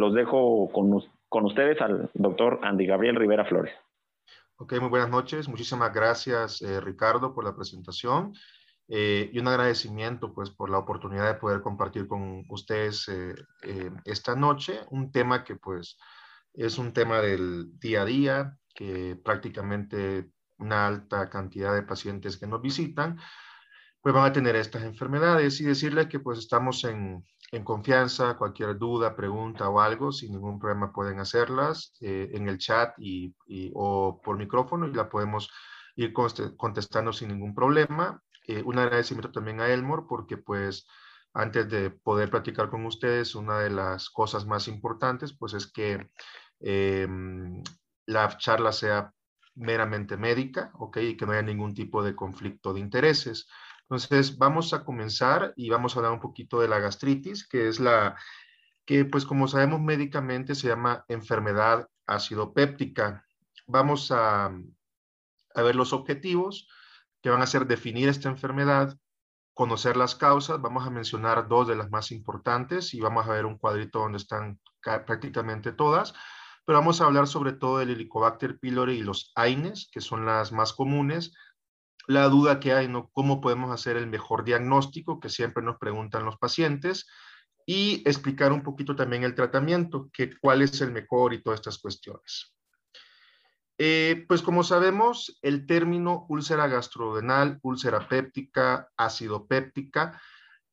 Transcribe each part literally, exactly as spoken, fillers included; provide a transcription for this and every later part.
los dejo con, con ustedes al doctor Andy Gabriel Rivera Flores. Ok, muy buenas noches. Muchísimas gracias, eh, Ricardo, por la presentación. Eh, y un agradecimiento, pues, por la oportunidad de poder compartir con ustedes eh, eh, esta noche un tema que, pues, es un tema del día a día, que prácticamente una alta cantidad de pacientes que nos visitan, pues, van a tener estas enfermedades. Y decirles que, pues, estamos en, en confianza. Cualquier duda, pregunta o algo, sin ningún problema pueden hacerlas eh, en el chat y, y, o por micrófono, y la podemos ir contestando sin ningún problema. Eh, un agradecimiento también a Elmore, porque, pues, antes de poder platicar con ustedes, una de las cosas más importantes, pues, es que eh, la charla sea meramente médica, ¿ok? Y que no haya ningún tipo de conflicto de intereses. Entonces, vamos a comenzar y vamos a hablar un poquito de la gastritis, que es la que, pues, como sabemos médicamente, se llama enfermedad ácido-péptica. Vamos a, a ver los objetivos, que van a ser definir esta enfermedad, conocer las causas. Vamos a mencionar dos de las más importantes y vamos a ver un cuadrito donde están prácticamente todas, pero vamos a hablar sobre todo del Helicobacter pylori y los AINES, que son las más comunes. La duda que hay, ¿no? ¿Cómo podemos hacer el mejor diagnóstico? Que siempre nos preguntan los pacientes, y explicar un poquito también el tratamiento, que cuál es el mejor y todas estas cuestiones. Eh, pues, como sabemos, el término úlcera gastrodenal, úlcera péptica, ácido péptica,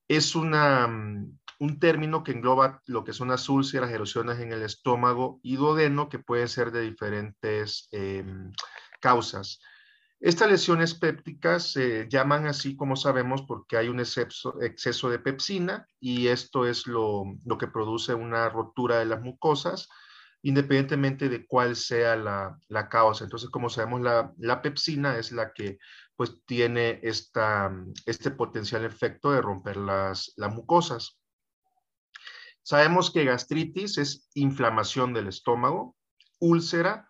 es una, un término que engloba lo que son las úlceras, erosiones en el estómago y duodeno, que pueden ser de diferentes eh, causas. Estas lesiones pépticas se eh, llaman así, como sabemos, porque hay un exceso, exceso de pepsina, y esto es lo, lo que produce una rotura de las mucosas, independientemente de cuál sea la, la causa. Entonces, como sabemos, la, la pepsina es la que, pues, tiene esta, este potencial efecto de romper las, las mucosas. Sabemos que gastritis es inflamación del estómago, úlcera.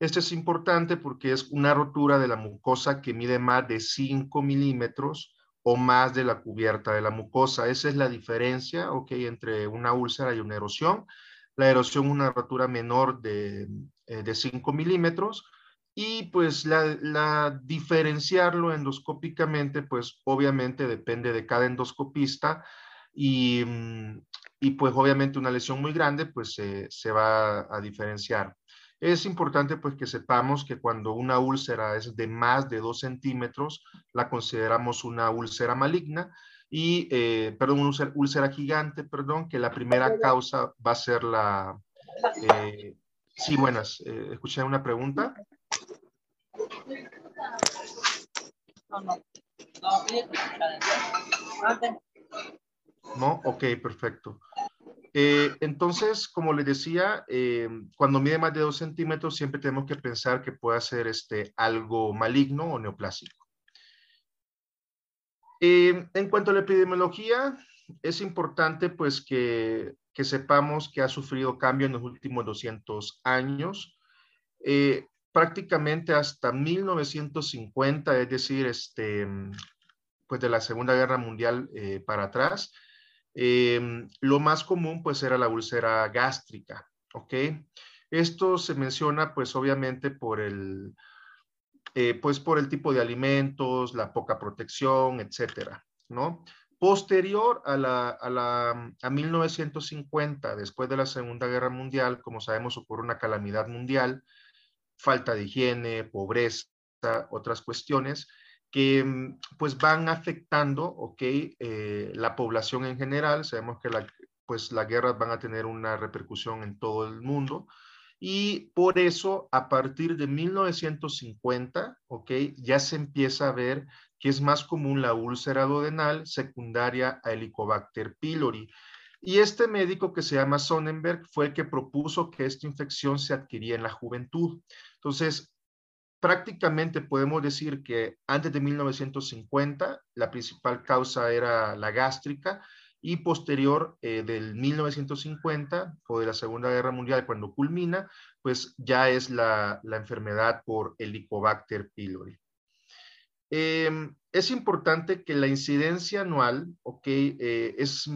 Esto es importante porque es una rotura de la mucosa que mide más de cinco milímetros o más de la cubierta de la mucosa. Esa es la diferencia, ok, entre una úlcera y una erosión. La erosión es una rotura menor de, de cinco milímetros, y, pues, la, la diferenciarlo endoscópicamente, pues, obviamente depende de cada endoscopista, y, y pues, obviamente una lesión muy grande, pues, se, se va a diferenciar. Es importante, pues, que sepamos que cuando una úlcera es de más de dos centímetros, la consideramos una úlcera maligna, y, eh, perdón, una úlcera, úlcera gigante, perdón, que la primera causa va a ser la... Eh, sí, buenas, eh, escuché una pregunta. No, ok, perfecto. Eh, entonces, como les decía, eh, cuando mide más de dos centímetros, siempre tenemos que pensar que puede ser este, algo maligno o neoplásico. Eh, en cuanto a la epidemiología, es importante, pues, que, que sepamos que ha sufrido cambio en los últimos doscientos años. Eh, prácticamente hasta mil novecientos cincuenta, es decir, este, pues, de la Segunda Guerra Mundial eh, para atrás, eh, lo más común, pues, era la úlcera gástrica, ¿ok? Esto se menciona, pues, obviamente por el... Eh, pues por el tipo de alimentos, la poca protección, etcétera, ¿no? Posterior a, la, a, la, a mil novecientos cincuenta, después de la Segunda Guerra Mundial, como sabemos, ocurre una calamidad mundial, falta de higiene, pobreza, otras cuestiones que, pues, van afectando, ¿ok? Eh, la población en general. Sabemos que la, pues, las guerras van a tener una repercusión en todo el mundo. Y por eso, a partir de mil novecientos cincuenta, ok, ya se empieza a ver que es más común la úlcera duodenal secundaria a Helicobacter pylori. Y este médico, que se llama Sonnenberg, fue el que propuso que esta infección se adquiría en la juventud. Entonces, prácticamente podemos decir que antes de mil novecientos cincuenta, la principal causa era la gástrica, y posterior eh, del mil novecientos cincuenta o de la Segunda Guerra Mundial, cuando culmina, pues ya es la, la enfermedad por Helicobacter pylori. Eh, es importante que la incidencia anual, ok, eh, es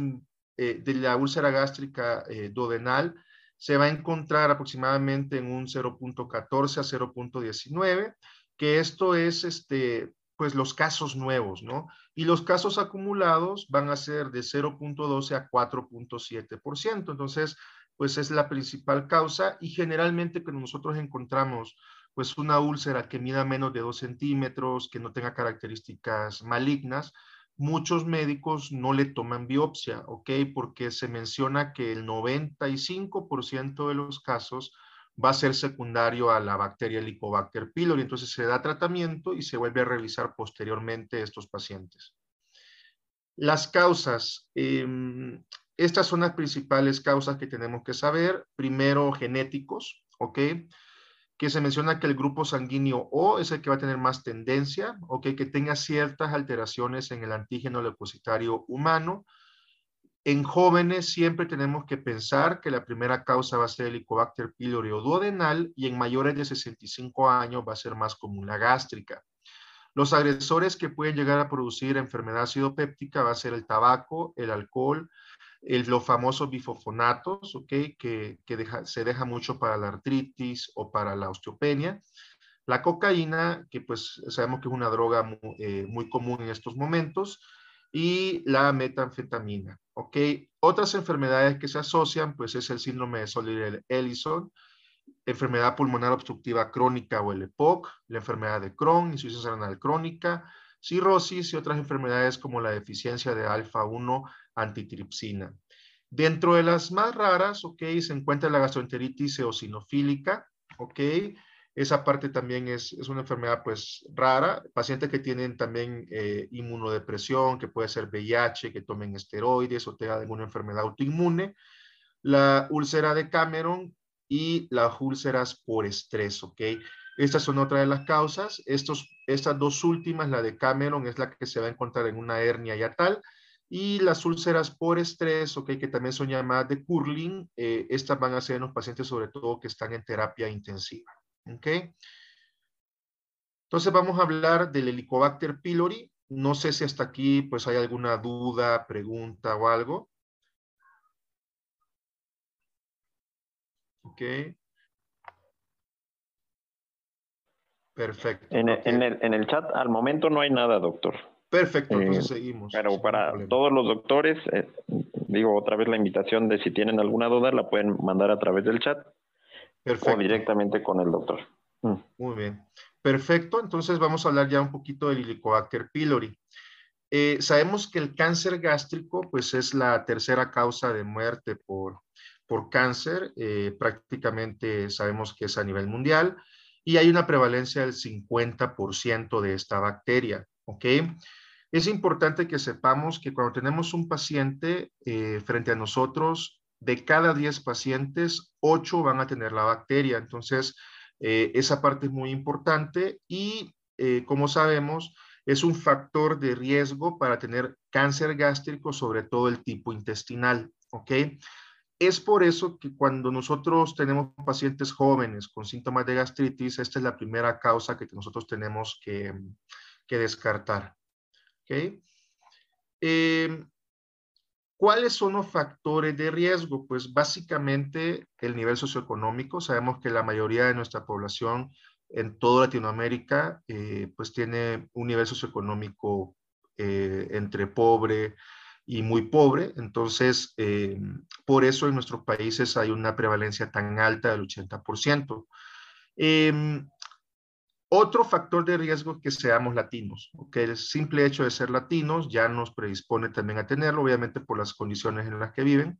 eh, de la úlcera gástrica eh, duodenal se va a encontrar aproximadamente en un cero punto catorce a cero punto diecinueve, que esto es este, pues los casos nuevos, ¿no? Y los casos acumulados van a ser de cero punto doce a cuatro punto siete por ciento. Entonces, pues es la principal causa y generalmente cuando nosotros encontramos pues una úlcera que mida menos de dos centímetros, que no tenga características malignas, muchos médicos no le toman biopsia, ¿ok? Porque se menciona que el noventa y cinco por ciento de los casos va a ser secundario a la bacteria Helicobacter pylori, entonces se da tratamiento y se vuelve a realizar posteriormente estos pacientes. Las causas, eh, estas son las principales causas que tenemos que saber. Primero, genéticos, ¿ok? Que se menciona que el grupo sanguíneo O es el que va a tener más tendencia, ¿ok? Que tenga ciertas alteraciones en el antígeno leucocitario humano. En jóvenes siempre tenemos que pensar que la primera causa va a ser Helicobacter pylori o duodenal y en mayores de sesenta y cinco años va a ser más común la gástrica. Los agresores que pueden llegar a producir enfermedad acidopéptica va a ser el tabaco, el alcohol, el, los famosos bifofonatos, ¿okay? que, que deja, se deja mucho para la artritis o para la osteopenia. La cocaína, que pues sabemos que es una droga muy, eh, muy común en estos momentos, y la metanfetamina, ¿ok? Otras enfermedades que se asocian, pues es el síndrome de Zollinger-Ellison, enfermedad pulmonar obstructiva crónica o el E P O C, la enfermedad de Crohn, insuficiencia renal crónica, cirrosis y otras enfermedades como la deficiencia de alfa uno antitripsina. Dentro de las más raras, ¿ok? Se encuentra la gastroenteritis eosinofílica, ¿ok? Esa parte también es, es una enfermedad pues rara. Pacientes que tienen también eh, inmunodepresión, que puede ser V I H, que tomen esteroides o tengan alguna enfermedad autoinmune. La úlcera de Cameron y las úlceras por estrés, ¿ok? Estas son otra de las causas. Estos, estas dos últimas, la de Cameron es la que se va a encontrar en una hernia hiatal. Y las úlceras por estrés, ¿ok? Que también son llamadas de Curling. Eh, estas van a ser en los pacientes sobre todo que están en terapia intensiva. ¿Ok? Entonces vamos a hablar del Helicobacter pylori. No sé si hasta aquí pues hay alguna duda, pregunta o algo. Ok. Perfecto. En el, okay. en el, en el chat al momento no hay nada, doctor. Perfecto, entonces eh, seguimos. Pero para todos los doctores, eh, digo otra vez la invitación de si tienen alguna duda la pueden mandar a través del chat. Perfecto. O directamente con el doctor. Mm. Muy bien. Perfecto. Entonces vamos a hablar ya un poquito del Helicobacter pylori. Eh, sabemos que el cáncer gástrico pues es la tercera causa de muerte por, por cáncer. Eh, prácticamente sabemos que es a nivel mundial y hay una prevalencia del cincuenta por ciento de esta bacteria. ¿Ok? Es importante que sepamos que cuando tenemos un paciente eh, frente a nosotros, de cada diez pacientes, ocho van a tener la bacteria. Entonces, eh, esa parte es muy importante y, eh, como sabemos, es un factor de riesgo para tener cáncer gástrico, sobre todo el tipo intestinal, ¿ok? Es por eso que cuando nosotros tenemos pacientes jóvenes con síntomas de gastritis, esta es la primera causa que nosotros tenemos que, que descartar, ¿ok? Eh, ¿Cuáles son los factores de riesgo? Pues básicamente el nivel socioeconómico. Sabemos que la mayoría de nuestra población en toda Latinoamérica eh, pues tiene un nivel socioeconómico eh, entre pobre y muy pobre. Entonces, eh, por eso en nuestros países hay una prevalencia tan alta del ochenta por ciento. Eh, Otro factor de riesgo es que seamos latinos, ¿ok? El simple hecho de ser latinos ya nos predispone también a tenerlo, obviamente por las condiciones en las que viven.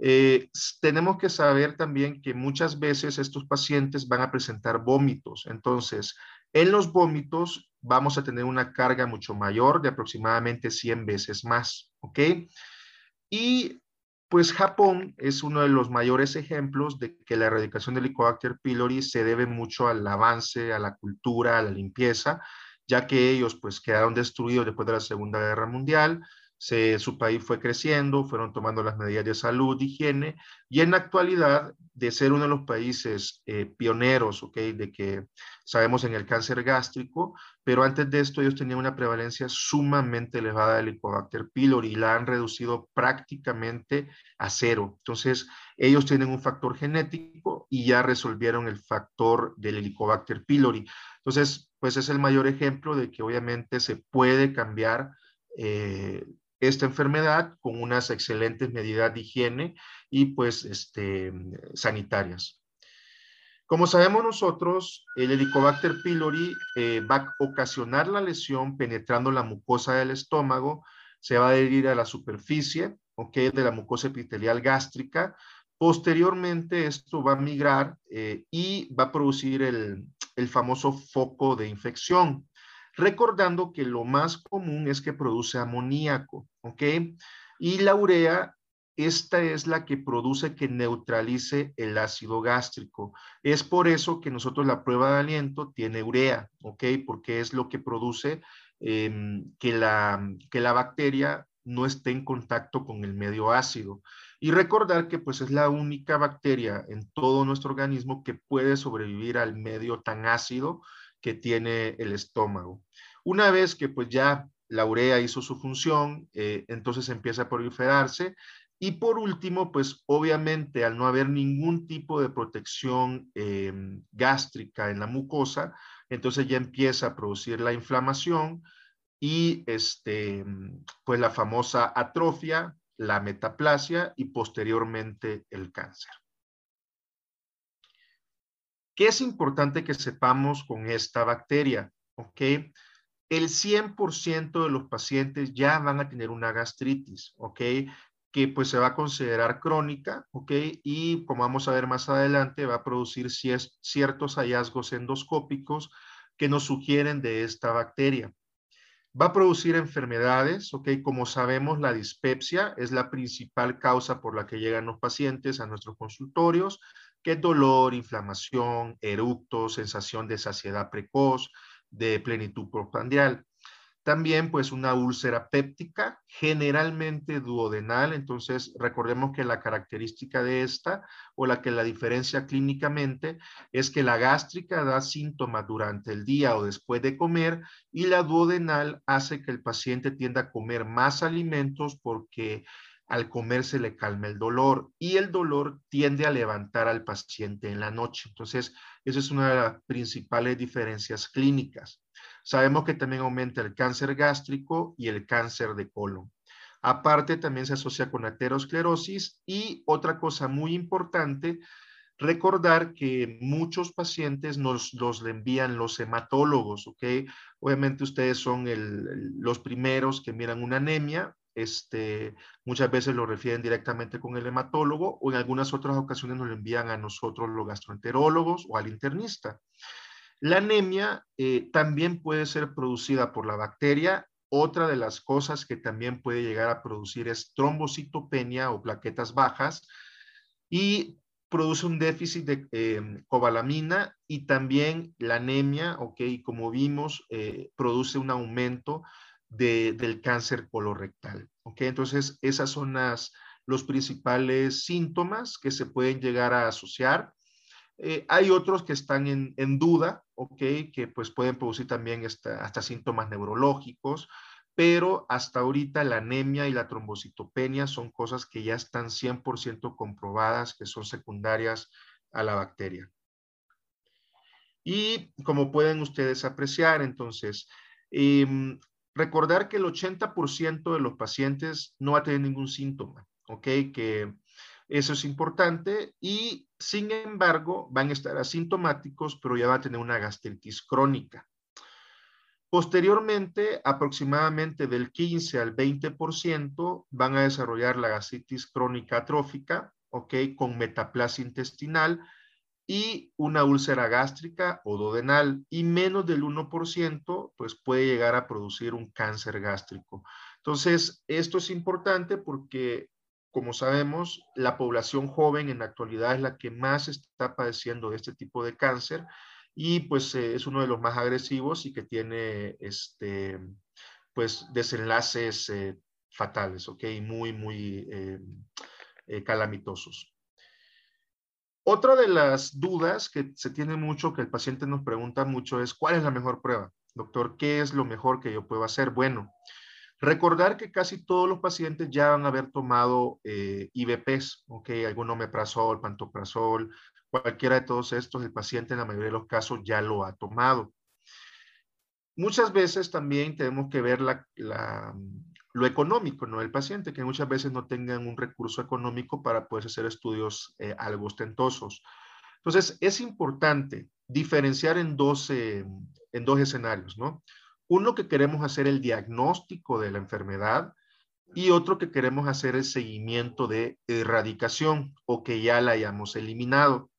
Eh, tenemos que saber también que muchas veces estos pacientes van a presentar vómitos. Entonces, en los vómitos vamos a tener una carga mucho mayor de aproximadamente cien veces más, ¿ok? Y pues Japón es uno de los mayores ejemplos de que la erradicación del Helicobacter pylori se debe mucho al avance, a la cultura, a la limpieza, ya que ellos pues quedaron destruidos después de la Segunda Guerra Mundial Se, su país fue creciendo, fueron tomando las medidas de salud, de higiene, y en la actualidad, de ser uno de los países eh, pioneros, ok, de que sabemos en el cáncer gástrico, pero antes de esto ellos tenían una prevalencia sumamente elevada de Helicobacter pylori y la han reducido prácticamente a cero. Entonces, ellos tienen un factor genético y ya resolvieron el factor del Helicobacter pylori. Entonces, pues es el mayor ejemplo de que obviamente se puede cambiar eh, esta enfermedad con unas excelentes medidas de higiene y pues este, sanitarias. Como sabemos nosotros, el Helicobacter pylori eh, va a ocasionar la lesión penetrando la mucosa del estómago, se va a adherir a la superficie, okay, de la mucosa epitelial gástrica. Posteriormente esto va a migrar eh, y va a producir el, el famoso foco de infección. Recordando que lo más común es que produce amoníaco, ¿ok? Y la urea, esta es la que produce que neutralice el ácido gástrico. Es por eso que nosotros la prueba de aliento tiene urea, ¿ok? Porque es lo que produce eh, que, la, que la bacteria no esté en contacto con el medio ácido. Y recordar que pues es la única bacteria en todo nuestro organismo que puede sobrevivir al medio tan ácido que tiene el estómago. Una vez que pues ya la urea hizo su función, eh, entonces empieza a proliferarse y por último pues obviamente al no haber ningún tipo de protección eh, gástrica en la mucosa, entonces ya empieza a producir la inflamación y este, pues la famosa atrofia, la metaplasia y posteriormente el cáncer. ¿Qué es importante que sepamos con esta bacteria? ¿Ok? El cien por ciento de los pacientes ya van a tener una gastritis, ¿ok? Que pues se va a considerar crónica, ¿ok? Y como vamos a ver más adelante, va a producir ciertos hallazgos endoscópicos que nos sugieren de esta bacteria. Va a producir enfermedades, ¿ok? Como sabemos, la dispepsia es la principal causa por la que llegan los pacientes a nuestros consultorios, que es dolor, inflamación, eructos, sensación de saciedad precoz, de plenitud postprandial. También, pues, una úlcera péptica, generalmente duodenal. Entonces, recordemos que la característica de esta, o la que la diferencia clínicamente, es que la gástrica da síntomas durante el día o después de comer, y la duodenal hace que el paciente tienda a comer más alimentos porque al comer se le calma el dolor, y el dolor tiende a levantar al paciente en la noche. Entonces, esa es una de las principales diferencias clínicas. Sabemos que también aumenta el cáncer gástrico y el cáncer de colon. Aparte, también se asocia con aterosclerosis, y otra cosa muy importante, recordar que muchos pacientes nos los envían los hematólogos, ¿ok? Obviamente ustedes son el, los primeros que miran una anemia, Este, muchas veces lo refieren directamente con el hematólogo o en algunas otras ocasiones nos lo envían a nosotros los gastroenterólogos o al internista. La anemia eh, también puede ser producida por la bacteria. Otra de las cosas que también puede llegar a producir es trombocitopenia o plaquetas bajas y produce un déficit de eh, cobalamina y también la anemia, ok, como vimos, eh, produce un aumento De, del cáncer colorectal, ¿ok? Entonces, esas son las, los principales síntomas que se pueden llegar a asociar. Eh, hay otros que están en, en duda, ¿ok? Que pues pueden producir también esta, hasta síntomas neurológicos, pero hasta ahorita la anemia y la trombocitopenia son cosas que ya están cien por ciento comprobadas que son secundarias a la bacteria. Y como pueden ustedes apreciar, entonces, eh, recordar que el ochenta por ciento de los pacientes no va a tener ningún síntoma, ¿ok? Que eso es importante y, sin embargo, van a estar asintomáticos, pero ya va a tener una gastritis crónica. Posteriormente, aproximadamente del quince al veinte por ciento van a desarrollar la gastritis crónica atrófica, ¿ok? Con metaplasia intestinal y una úlcera gástrica o duodenal, y menos del uno por ciento pues puede llegar a producir un cáncer gástrico. Entonces, esto es importante porque, como sabemos, la población joven en la actualidad es la que más está padeciendo de este tipo de cáncer, y pues eh, es uno de los más agresivos y que tiene este, pues, desenlaces eh, fatales, ¿ok? Muy, muy eh, eh, calamitosos. Otra de las dudas que se tiene mucho, que el paciente nos pregunta mucho, es ¿cuál es la mejor prueba? Doctor, ¿qué es lo mejor que yo puedo hacer? Bueno, recordar que casi todos los pacientes ya van a haber tomado eh, I V Ps, ¿ok? Algún omeprazol, pantoprazol, cualquiera de todos estos, el paciente en la mayoría de los casos ya lo ha tomado. Muchas veces también tenemos que ver la, la, lo económico, ¿no? El paciente, que muchas veces no tengan un recurso económico para poder hacer estudios eh, algo ostentosos. Entonces, es importante diferenciar en dos, eh, en dos escenarios, ¿no? Uno, que queremos hacer el diagnóstico de la enfermedad, y otro, que queremos hacer el seguimiento de erradicación o que ya la hayamos eliminado.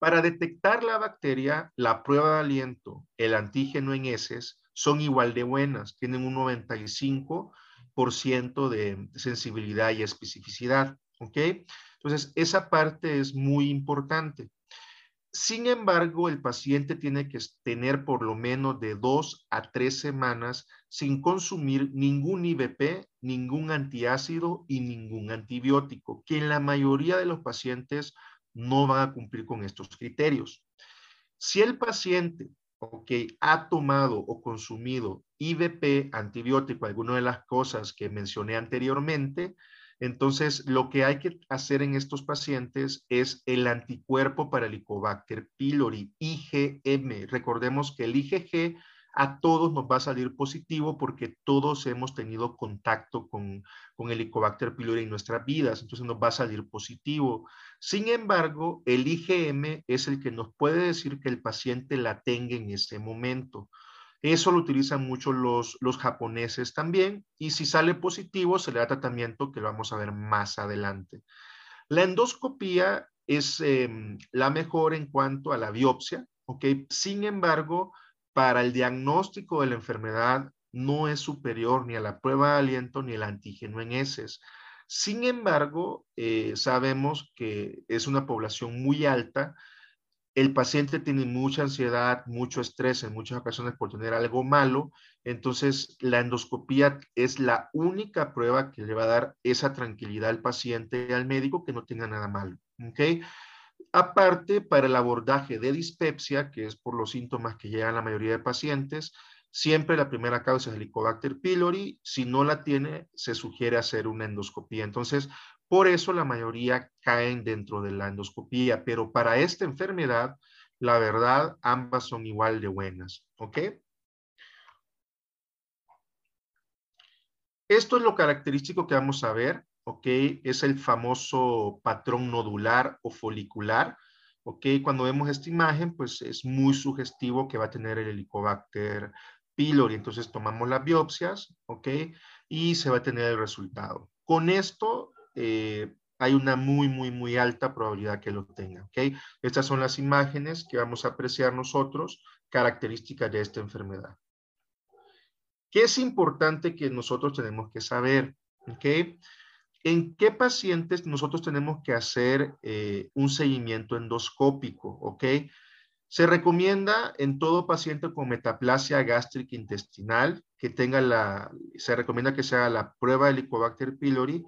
Para detectar la bacteria, la prueba de aliento, el antígeno en heces, son igual de buenas. Tienen un noventa y cinco por ciento de sensibilidad y especificidad, ¿ok? Entonces, esa parte es muy importante. Sin embargo, el paciente tiene que tener por lo menos de dos a tres semanas sin consumir ningún I V P, ningún antiácido y ningún antibiótico, que en la mayoría de los pacientes no van a cumplir con estos criterios. Si el paciente, ok, ha tomado o consumido I V P, antibiótico, alguna de las cosas que mencioné anteriormente, entonces, lo que hay que hacer en estos pacientes es el anticuerpo para Helicobacter pylori, I G M. Recordemos que el I G G a todos nos va a salir positivo porque todos hemos tenido contacto con, con Helicobacter pylori en nuestras vidas, entonces nos va a salir positivo. Sin embargo, el I G M es el que nos puede decir que el paciente la tenga en ese momento. Eso lo utilizan mucho los, los japoneses también, y si sale positivo se le da tratamiento que lo vamos a ver más adelante. La endoscopía es eh, la mejor en cuanto a la biopsia, ¿ok? Sin embargo, para el diagnóstico de la enfermedad no es superior ni a la prueba de aliento ni el antígeno en heces. Sin embargo, eh, sabemos que es una población muy alta. El paciente tiene mucha ansiedad, mucho estrés en muchas ocasiones por tener algo malo. Entonces, la endoscopía es la única prueba que le va a dar esa tranquilidad al paciente y al médico que no tenga nada malo, ¿ok? Aparte, para el abordaje de dispepsia, que es por los síntomas que llegan la mayoría de pacientes, siempre la primera causa es Helicobacter pylori. Si no la tiene, se sugiere hacer una endoscopía. Entonces, por eso la mayoría caen dentro de la endoscopía, pero para esta enfermedad, la verdad, ambas son igual de buenas, ¿ok? Esto es lo característico que vamos a ver, ¿ok? Es el famoso patrón nodular o folicular, ¿ok? Cuando vemos esta imagen, pues es muy sugestivo que va a tener el Helicobacter pylori. Entonces tomamos las biopsias, ¿ok? Y se va a tener el resultado. Con esto Eh, hay una muy, muy, muy alta probabilidad que lo tenga, ¿ok? Estas son las imágenes que vamos a apreciar nosotros, características de esta enfermedad. ¿Qué es importante que nosotros tenemos que saber, ¿ok? ¿En qué pacientes nosotros tenemos que hacer eh, un seguimiento endoscópico, ¿ok? Se recomienda en todo paciente con metaplasia gástrica intestinal que tenga la, se recomienda que se haga la prueba de Helicobacter pylori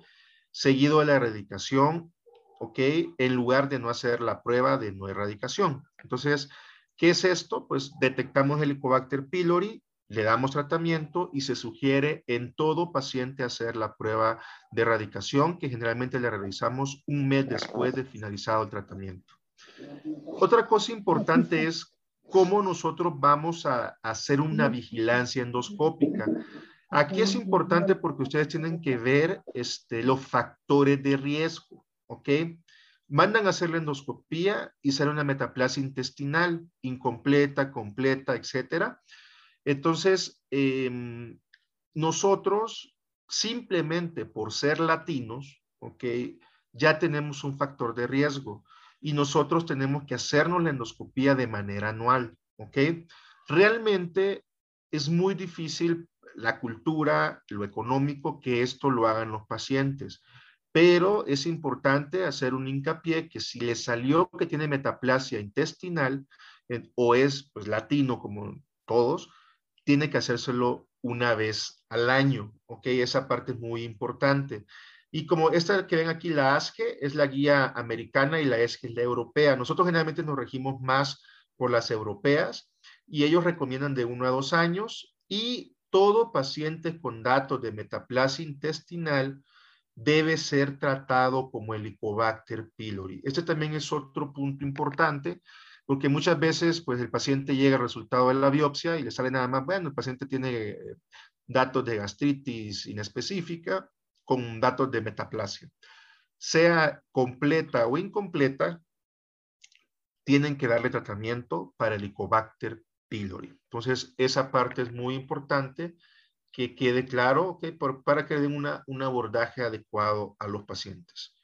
seguido de la erradicación, ¿ok? En lugar de no hacer la prueba de no erradicación. Entonces, ¿qué es esto? Pues detectamos Helicobacter pylori, le damos tratamiento y se sugiere en todo paciente hacer la prueba de erradicación, que generalmente le realizamos un mes después de finalizado el tratamiento. Otra cosa importante es cómo nosotros vamos a hacer una vigilancia endoscópica. Aquí es importante porque ustedes tienen que ver este, los factores de riesgo, ¿ok? Mandan a hacer la endoscopía y sale una metaplasia intestinal incompleta, completa, etcétera. Entonces, eh, nosotros simplemente por ser latinos, ¿ok? Ya tenemos un factor de riesgo y nosotros tenemos que hacernos la endoscopía de manera anual, ¿ok? Realmente es muy difícil la cultura, lo económico, que esto lo hagan los pacientes. Pero es importante hacer un hincapié que si le salió que tiene metaplasia intestinal eh, o es pues, latino como todos, tiene que hacérselo una vez al año, ¿ok? Esa parte es muy importante. Y como esta que ven aquí, la A S G E es la guía americana y la E S G E es la europea. Nosotros generalmente nos regimos más por las europeas y ellos recomiendan de uno a dos años y todo paciente con datos de metaplasia intestinal debe ser tratado como Helicobacter pylori. Este también es otro punto importante porque muchas veces pues el paciente llega al resultado de la biopsia y le sale nada más, bueno, el paciente tiene datos de gastritis inespecífica con datos de metaplasia. Sea completa o incompleta, tienen que darle tratamiento para Helicobacter pylori. Entonces, esa parte es muy importante que quede claro, ¿okay? Por, para que den una, un abordaje adecuado a los pacientes.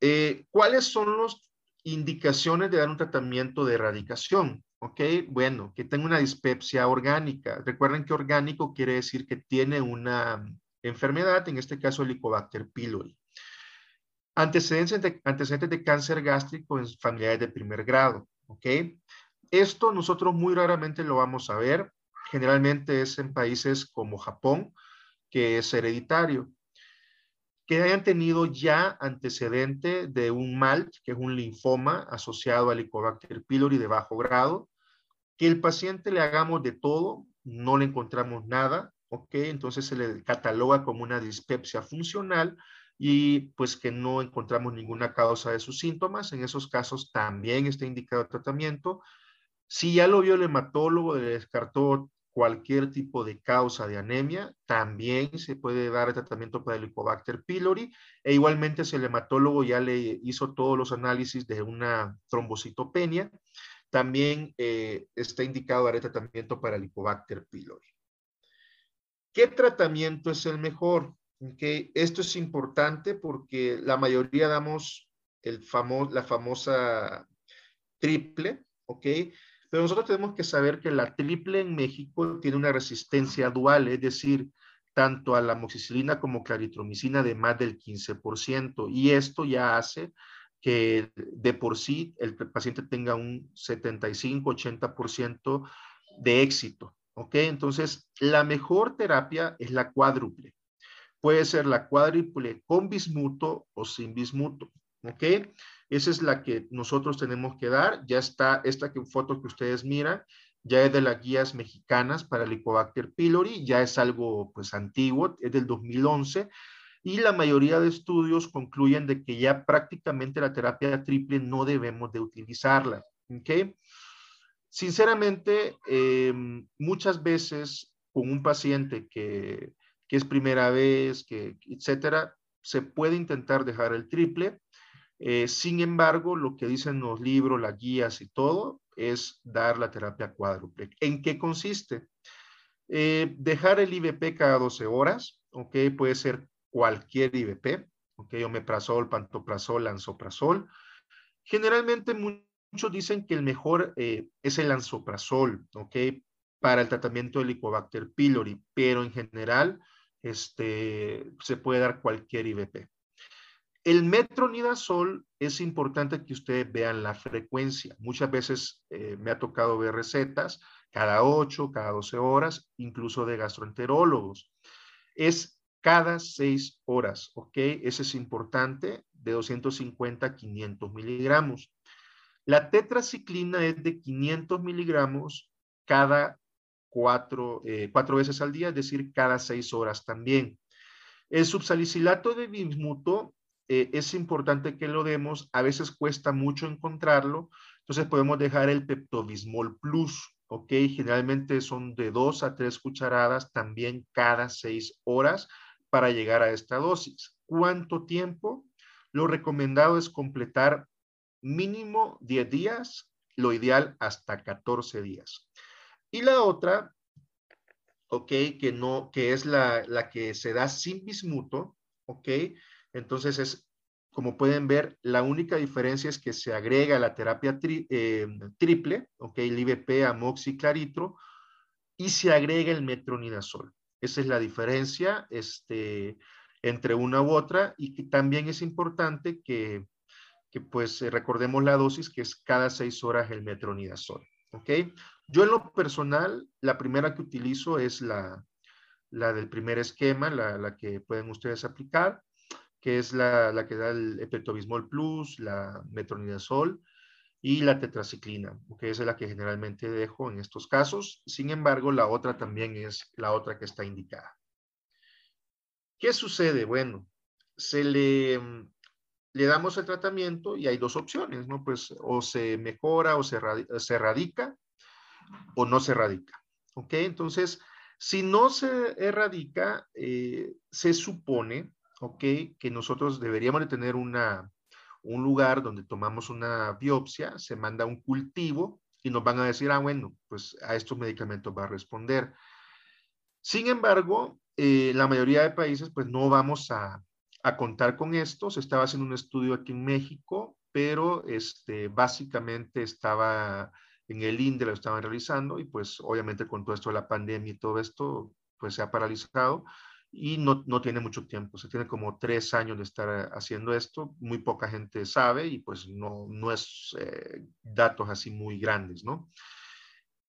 Eh, ¿Cuáles son las indicaciones de dar un tratamiento de erradicación? Okay, bueno, que tenga una dispepsia orgánica. Recuerden que orgánico quiere decir que tiene una enfermedad, en este caso Helicobacter pylori. Antecedentes de, antecedentes de cáncer gástrico en familiares de primer grado, ¿ok? Esto nosotros muy raramente lo vamos a ver, generalmente es en países como Japón, que es hereditario. Que hayan tenido ya antecedente de un M A L T, que es un linfoma asociado al Helicobacter pylori de bajo grado, que el paciente le hagamos de todo, no le encontramos nada, ¿ok? Entonces se le cataloga como una dispepsia funcional, y pues que no encontramos ninguna causa de sus síntomas, en esos casos también está indicado el tratamiento. Si ya lo vio el hematólogo, le descartó cualquier tipo de causa de anemia, también se puede dar el tratamiento para el Helicobacter pylori, e igualmente si el hematólogo ya le hizo todos los análisis de una trombocitopenia, también eh, está indicado dar el tratamiento para el Helicobacter pylori. ¿Qué tratamiento es el mejor? Okay. Esto es importante porque la mayoría damos el famo- la famosa triple, ¿ok? Pero nosotros tenemos que saber que la triple en México tiene una resistencia dual, es decir, tanto a la amoxicilina como claritromicina de más del quince por ciento, y esto ya hace que de por sí el paciente tenga un setenta y cinco a ochenta por ciento de éxito, ¿ok? Entonces, la mejor terapia es la cuádruple. Puede ser la cuádruple con bismuto o sin bismuto, ¿ok? Esa es la que nosotros tenemos que dar. Ya está, esta que, foto que ustedes miran, ya es de las guías mexicanas para el Helicobacter pylori, ya es algo pues antiguo, es del dos mil once, y la mayoría de estudios concluyen de que ya prácticamente la terapia triple no debemos de utilizarla, ¿ok? Sinceramente, eh, muchas veces con un paciente que... que es primera vez, que, etcétera, se puede intentar dejar el triple. Eh, sin embargo, lo que dicen los libros, las guías y todo, es dar la terapia cuádruple. ¿En qué consiste? Eh, dejar el I V P cada doce horas, ¿ok? Puede ser cualquier I V P, ¿ok? Omeprazol, pantoprazol, lansoprazol. Generalmente muchos dicen que el mejor eh, es el lansoprazol, ¿ok? Para el tratamiento de Helicobacter pylori, pero en general... Este, se puede dar cualquier I V P. El metronidazol es importante que ustedes vean la frecuencia. Muchas veces eh, me ha tocado ver recetas cada ocho, cada doce horas, incluso de gastroenterólogos. Es cada seis horas, ¿ok? Ese es importante, de doscientos cincuenta a quinientos miligramos. La tetraciclina es de quinientos miligramos cada Cuatro, eh, cuatro veces al día, es decir, cada seis horas también. El subsalicilato de bismuto eh, es importante que lo demos, a veces cuesta mucho encontrarlo, entonces podemos dejar el Peptobismol Plus, ¿ok? Generalmente son de dos a tres cucharadas también cada seis horas para llegar a esta dosis. ¿Cuánto tiempo? Lo recomendado es completar mínimo diez días, lo ideal hasta catorce días. Y la otra, ok, que, no, que es la, la que se da sin bismuto, ok, entonces es, como pueden ver, la única diferencia es que se agrega la terapia tri, eh, triple, ok, el I V P, amoxi, claritro, y se agrega el metronidazol. Esa es la diferencia este, entre una u otra, y que también es importante que, que pues recordemos la dosis, que es cada seis horas el metronidazol. ¿Ok? Yo en lo personal, la primera que utilizo es la, la del primer esquema, la, la que pueden ustedes aplicar, que es la, la que da el Epectobismol Plus, la metronidazol y la tetraciclina, que es la que generalmente dejo en estos casos. Sin embargo, la otra también es la otra que está indicada. ¿Qué sucede? Bueno, se le, le damos el tratamiento y hay dos opciones, ¿no? Pues o se mejora o se, se erradica o no se erradica, ¿ok? Entonces, si no se erradica, eh, se supone, ¿ok? Que nosotros deberíamos de tener una, un lugar donde tomamos una biopsia, se manda un cultivo y nos van a decir, ah, bueno, pues a estos medicamentos va a responder. Sin embargo, eh, la mayoría de países, pues no vamos a, a contar con esto. Se estaba haciendo un estudio aquí en México, pero este, básicamente estaba en el INDRE, lo estaban realizando y pues obviamente con todo esto de la pandemia y todo esto, pues se ha paralizado. Y no, no tiene mucho tiempo, se tiene como tres años de estar haciendo esto, muy poca gente sabe y pues no, no es eh, datos así muy grandes, ¿no?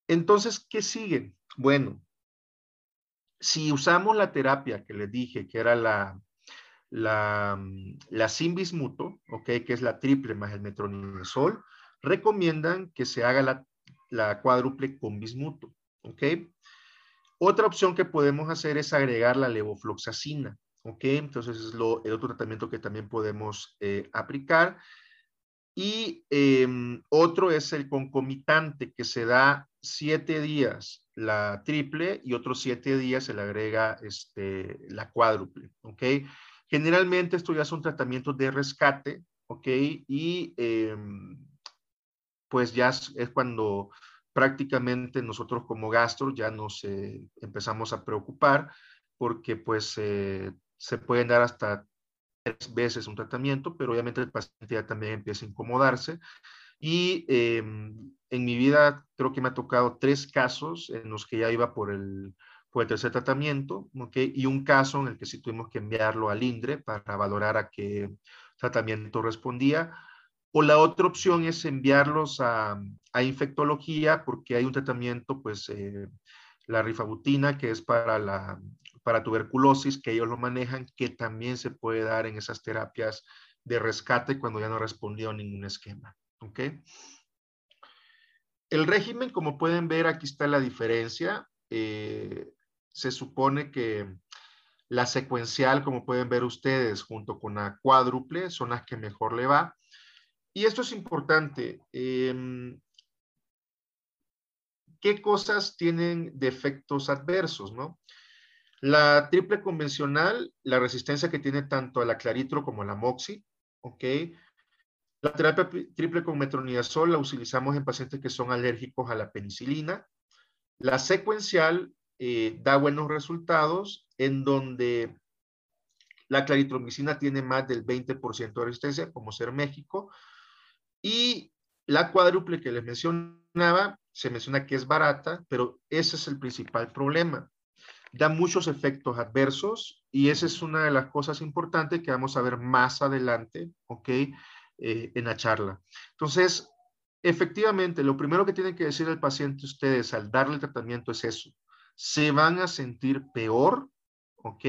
Entonces, ¿qué sigue? Bueno, si usamos la terapia que les dije, que era la, la, la sin bismuto, ¿ok? Que es la triple más el metronidazol, recomiendan que se haga la, la cuádruple con bismuto, ¿ok? Otra opción que podemos hacer es agregar la levofloxacina, ¿ok? Entonces es lo, el otro tratamiento que también podemos eh, aplicar. Y eh, otro es el concomitante, que se da siete días la triple y otros siete días se le agrega este, la cuádruple, ¿ok? Generalmente esto ya son tratamientos de rescate, ¿ok? Y eh, pues ya es, es cuando prácticamente nosotros como gastro ya nos eh, empezamos a preocupar porque pues eh, se pueden dar hasta tres veces un tratamiento, pero obviamente el paciente ya también empieza a incomodarse. Y eh, en mi vida creo que me ha tocado tres casos en los que ya iba por el, por el tercer tratamiento, ¿okay? Y un caso en el que sí tuvimos que enviarlo al INDRE para valorar a qué tratamiento respondía. O la otra opción es enviarlos a, a infectología porque hay un tratamiento, pues, eh, la rifabutina, que es para, la, para tuberculosis, que ellos lo manejan, que también se puede dar en esas terapias de rescate cuando ya no respondió a ningún esquema, ¿ok? El régimen, como pueden ver, aquí está la diferencia. Eh, se supone que la secuencial, como pueden ver ustedes, junto con la cuádruple, son las que mejor le va. Y esto es importante. Eh, ¿Qué cosas tienen de efectos adversos, no? La triple convencional, la resistencia que tiene tanto a la claritro como a la moxi, ¿ok? La terapia triple con metronidazol la utilizamos en pacientes que son alérgicos a la penicilina. La secuencial eh, da buenos resultados en donde la claritromicina tiene más del veinte por ciento de resistencia, como ser México. Y la cuádruple que les mencionaba, se menciona que es barata, pero ese es el principal problema. Da muchos efectos adversos y esa es una de las cosas importantes que vamos a ver más adelante, ¿ok? Eh, en la charla. Entonces, efectivamente, lo primero que tienen que decir al paciente ustedes al darle el tratamiento es eso. Se van a sentir peor, ¿ok?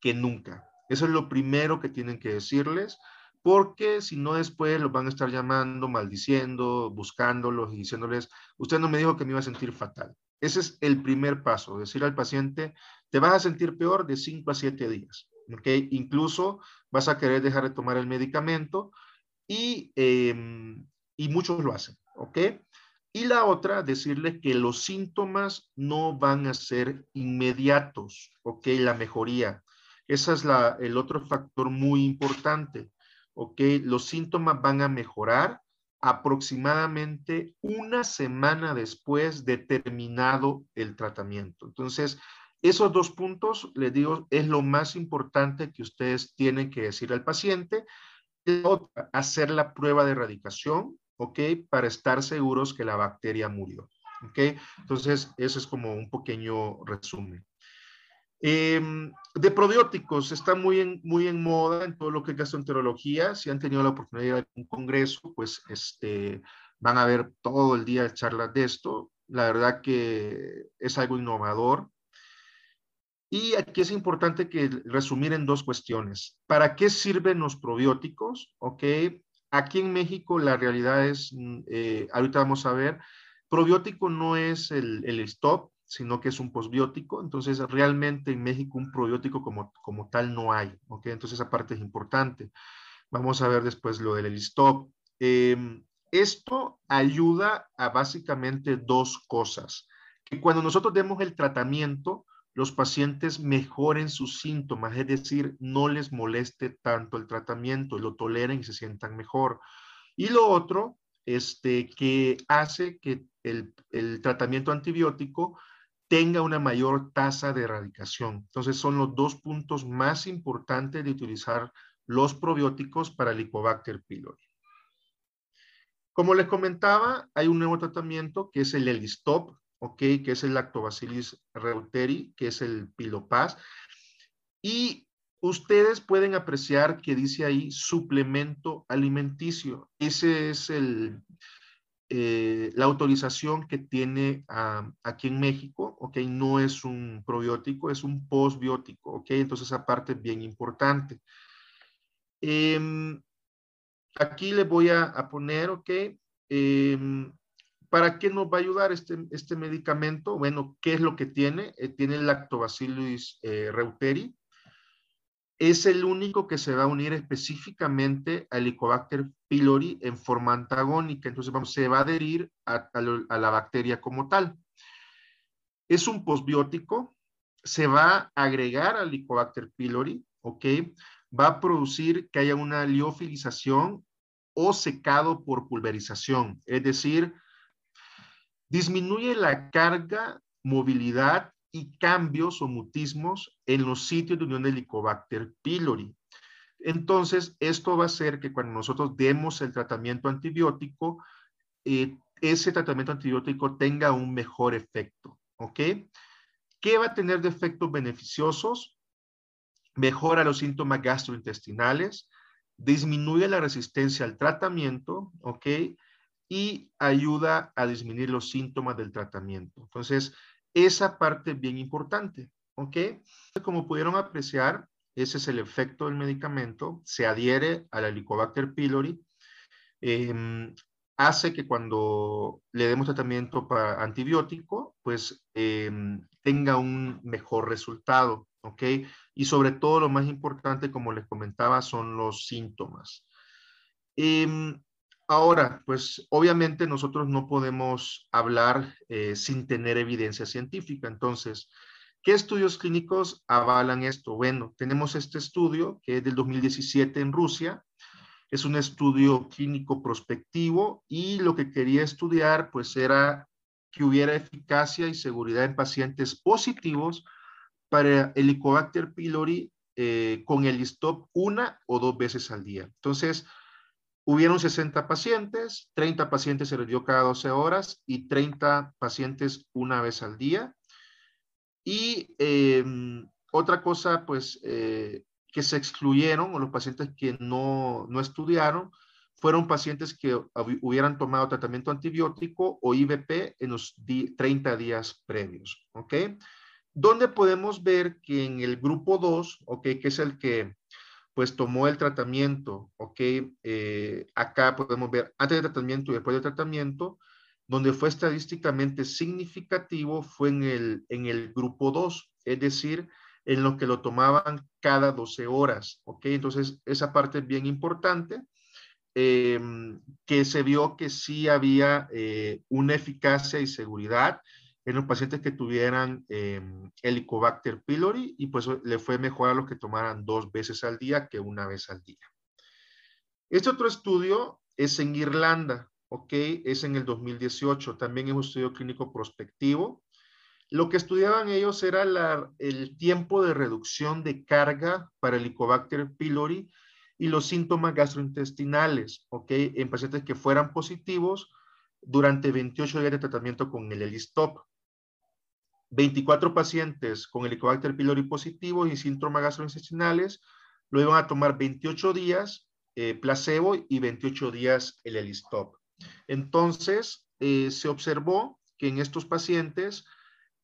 Que nunca. Eso es lo primero que tienen que decirles. Porque si no después los van a estar llamando, maldiciendo, buscándolos y diciéndoles, usted no me dijo que me iba a sentir fatal. Ese es el primer paso, decir al paciente, te vas a sentir peor de cinco a siete días, ¿ok? Incluso vas a querer dejar de tomar el medicamento y, eh, y muchos lo hacen, ¿ok? Y la otra, decirles que los síntomas no van a ser inmediatos, ¿ok? La mejoría. Ese es la, el otro factor muy importante. ¿Ok? Los síntomas van a mejorar aproximadamente una semana después de terminado el tratamiento. Entonces, esos dos puntos, les digo, es lo más importante que ustedes tienen que decir al paciente. Otra, hacer la prueba de erradicación, ¿ok? Para estar seguros que la bacteria murió, ¿ok? Entonces, eso es como un pequeño resumen. Eh, de probióticos, está muy en, muy en moda en todo lo que es gastroenterología. Si han tenido la oportunidad de ir a un congreso, pues este, Van a ver todo el día charlas de esto. La verdad que es algo innovador. Y aquí es importante que resumir en dos cuestiones. ¿Para qué sirven los probióticos? Ok, aquí en México la realidad es, eh, ahorita vamos a ver, probiótico no es el, el stop, sino que es un posbiótico. Entonces realmente en México un probiótico como, como tal no hay. Ok, entonces esa parte es importante. Vamos a ver después lo del Elistop. Eh, esto ayuda a básicamente dos cosas. Que cuando nosotros demos el tratamiento, los pacientes mejoren sus síntomas, es decir, no les moleste tanto el tratamiento, lo toleren y se sientan mejor. Y lo otro, este, que hace que el, el tratamiento antibiótico tenga una mayor tasa de erradicación. Entonces, son los dos puntos más importantes de utilizar los probióticos para Helicobacter pylori. Como les comentaba, hay un nuevo tratamiento que es el Elistop, okay, que es el Lactobacillus reuteri, que es el Pylopass. Y ustedes pueden apreciar que dice ahí suplemento alimenticio. Ese es el, eh, la autorización que tiene uh, aquí en México. Okay, no es un probiótico, es un posbiótico. Okay, entonces esa parte es bien importante. Eh, aquí les voy a, a poner, ok, eh, ¿para qué nos va a ayudar este, este medicamento? Bueno, ¿qué es lo que tiene? Eh, tiene el Lactobacillus eh, reuteri. Es el único que se va a unir específicamente al Helicobacter pylori en forma antagónica. Entonces, vamos, se va a adherir a, a, lo, a la bacteria como tal. Es un posbiótico. Se va a agregar al Helicobacter pylori, ok. Va a producir que haya una liofilización o secado por pulverización. Es decir, disminuye la carga, movilidad y cambios o mutismos en los sitios de unión del Helicobacter pylori. Entonces, esto va a hacer que cuando nosotros demos el tratamiento antibiótico, eh, ese tratamiento antibiótico tenga un mejor efecto. ¿Ok? ¿Qué va a tener de efectos beneficiosos? Mejora los síntomas gastrointestinales, disminuye la resistencia al tratamiento, ¿ok? Y ayuda a disminuir los síntomas del tratamiento. Entonces, esa parte es bien importante, ¿ok? Como pudieron apreciar, ese es el efecto del medicamento, se adhiere al Helicobacter pylori, eh, hace que cuando le demos tratamiento para antibiótico, pues eh, tenga un mejor resultado. ¿Ok? Y sobre todo lo más importante, como les comentaba, son los síntomas. Eh, ahora, pues obviamente nosotros no podemos hablar eh, sin tener evidencia científica. Entonces, ¿qué estudios clínicos avalan esto? Bueno, tenemos este estudio que es del dos mil diecisiete en Rusia. Es un estudio clínico prospectivo y lo que quería estudiar pues era que hubiera eficacia y seguridad en pacientes positivos para el Helicobacter pylori eh, con el Elistop una o dos veces al día. Entonces, hubieron sesenta pacientes, treinta pacientes se les dio cada doce horas y treinta pacientes una vez al día. Y eh, otra cosa, pues, eh, que se excluyeron, o los pacientes que no, no estudiaron, fueron pacientes que hubieran tomado tratamiento antibiótico o I V P en los treinta días previos, ¿ok? Donde podemos ver que en el grupo dos, ok, que es el que pues tomó el tratamiento, ok, eh, acá podemos ver antes del tratamiento y después del tratamiento, donde fue estadísticamente significativo fue en el, en el grupo dos, es decir, en los que lo tomaban cada doce horas, ok, entonces esa parte es bien importante, eh, que se vio que sí había eh, una eficacia y seguridad en los pacientes que tuvieran eh, Helicobacter pylori y pues le fue mejor a los que tomaran dos veces al día que una vez al día. Este otro estudio es en Irlanda, ¿ok? Es en el dos mil dieciocho, también es un estudio clínico prospectivo. Lo que estudiaban ellos era la, el tiempo de reducción de carga para Helicobacter pylori y los síntomas gastrointestinales, ¿ok? En pacientes que fueran positivos durante veintiocho días de tratamiento con el Elistop. veinticuatro pacientes con Helicobacter pylori positivos y síntomas gastrointestinales lo iban a tomar veintiocho días eh, placebo y veintiocho días el Elistop. Entonces, eh, se observó que en estos pacientes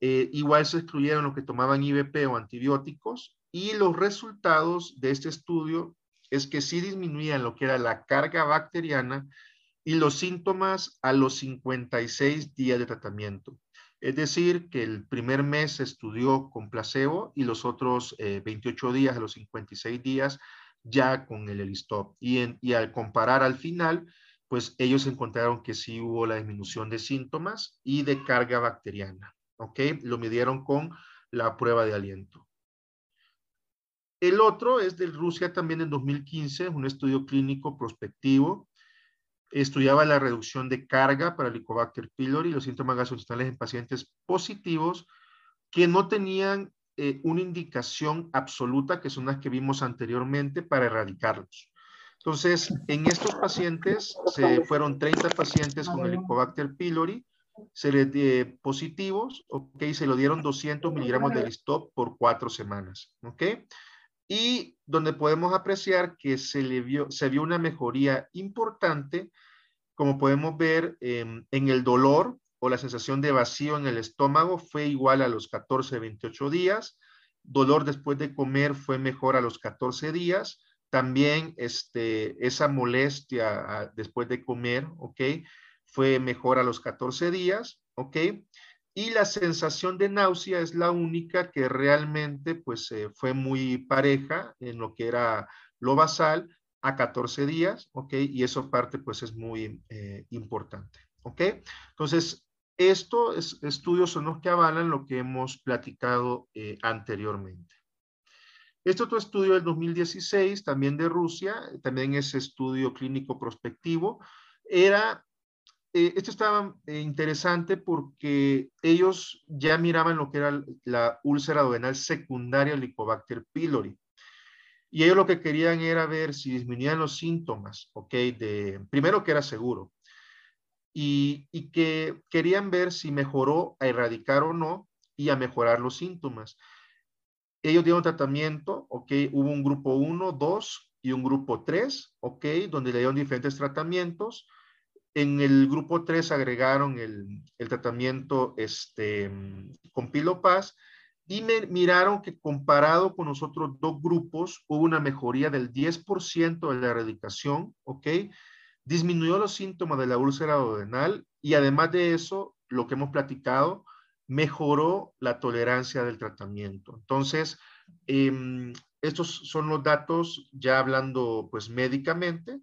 eh, igual se excluyeron los que tomaban I V P o antibióticos, y los resultados de este estudio es que sí disminuían lo que era la carga bacteriana y los síntomas a los cincuenta y seis días de tratamiento. Es decir, que el primer mes se estudió con placebo y los otros eh, veintiocho días, a los cincuenta y seis días, ya con el Elistop. Y, en, y al comparar al final, pues ellos encontraron que sí hubo la disminución de síntomas y de carga bacteriana. ¿Ok? Lo midieron con la prueba de aliento. El otro es de Rusia también en dos mil quince, un estudio clínico prospectivo. Estudiaba la reducción de carga para el Helicobacter pylori y los síntomas gastrointestinales en pacientes positivos que no tenían eh, una indicación absoluta, que son las que vimos anteriormente, para erradicarlos. Entonces, en estos pacientes, se fueron treinta pacientes con el Helicobacter pylori, se les, eh, positivos, ok, se lo dieron doscientos miligramos de Elistop por cuatro semanas, ok. Y donde podemos apreciar que se, le vio, se vio una mejoría importante, como podemos ver eh, en el dolor o la sensación de vacío en el estómago fue igual a los catorce a veintiocho días, dolor después de comer fue mejor a los catorce días, también este, esa molestia a, después de comer, ok, fue mejor a los catorce días, ok. Y la sensación de náusea es la única que realmente pues, eh, fue muy pareja en lo que era lo basal a catorce días, ¿ok? Y eso parte pues, es muy eh, importante, ¿ok? Entonces, estos estudios son los que avalan lo que hemos platicado eh, anteriormente. Este otro estudio del dos mil dieciséis, también de Rusia, también es estudio clínico prospectivo, era... Eh, esto estaba eh, interesante porque ellos ya miraban lo que era la úlcera duodenal secundaria del Helicobacter pylori. Y ellos lo que querían era ver si disminuían los síntomas, ¿ok? De, primero que era seguro. Y, y que querían ver si mejoró a erradicar o no y a mejorar los síntomas. Ellos dieron tratamiento, ¿ok? Hubo un grupo uno, dos y un grupo tres, ¿ok? Donde le dieron diferentes tratamientos. En el grupo tres agregaron el, el tratamiento este, con Pylopass y me, miraron que comparado con los otros dos grupos hubo una mejoría del diez por ciento de la erradicación, ¿ok? Disminuyó los síntomas de la úlcera duodenal y además de eso, lo que hemos platicado, mejoró la tolerancia del tratamiento. Entonces, eh, estos son los datos ya hablando pues médicamente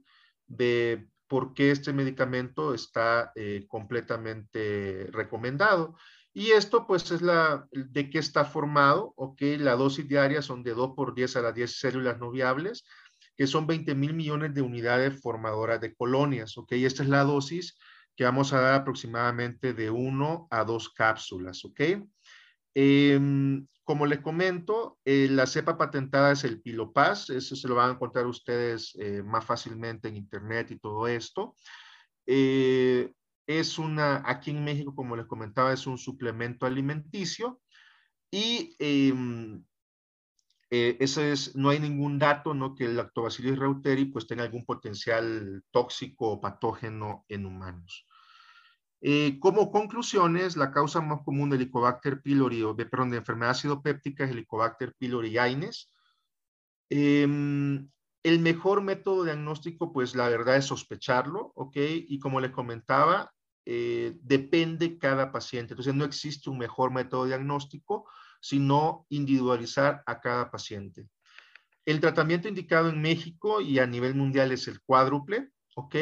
de... por qué este medicamento está eh, completamente recomendado. Y esto, pues, es la de qué está formado, ¿ok? La dosis diaria son de dos por diez a las diez células no viables, que son veinte mil millones de unidades formadoras de colonias, ¿ok? Y esta es la dosis que vamos a dar aproximadamente de una a dos cápsulas, ¿ok? Eh, como les comento, eh, la cepa patentada es el Pylopass, eso se lo van a encontrar ustedes eh, más fácilmente en internet y todo esto. Eh, es una, aquí en México, como les comentaba, es un suplemento alimenticio y eh, eh, eso es, no hay ningún dato, ¿no? Que el Lactobacillus reuteri pues tenga algún potencial tóxico o patógeno en humanos. Eh, como conclusiones, la causa más común de Helicobacter pylori, o de, perdón, de enfermedad acidopéptica es Helicobacter pylori AINES. Eh, el mejor método de diagnóstico, pues la verdad es sospecharlo, ¿ok? Y como les comentaba, eh, depende cada paciente. Entonces no existe un mejor método diagnóstico, sino individualizar a cada paciente. El tratamiento indicado en México y a nivel mundial es el cuádruple, ¿ok?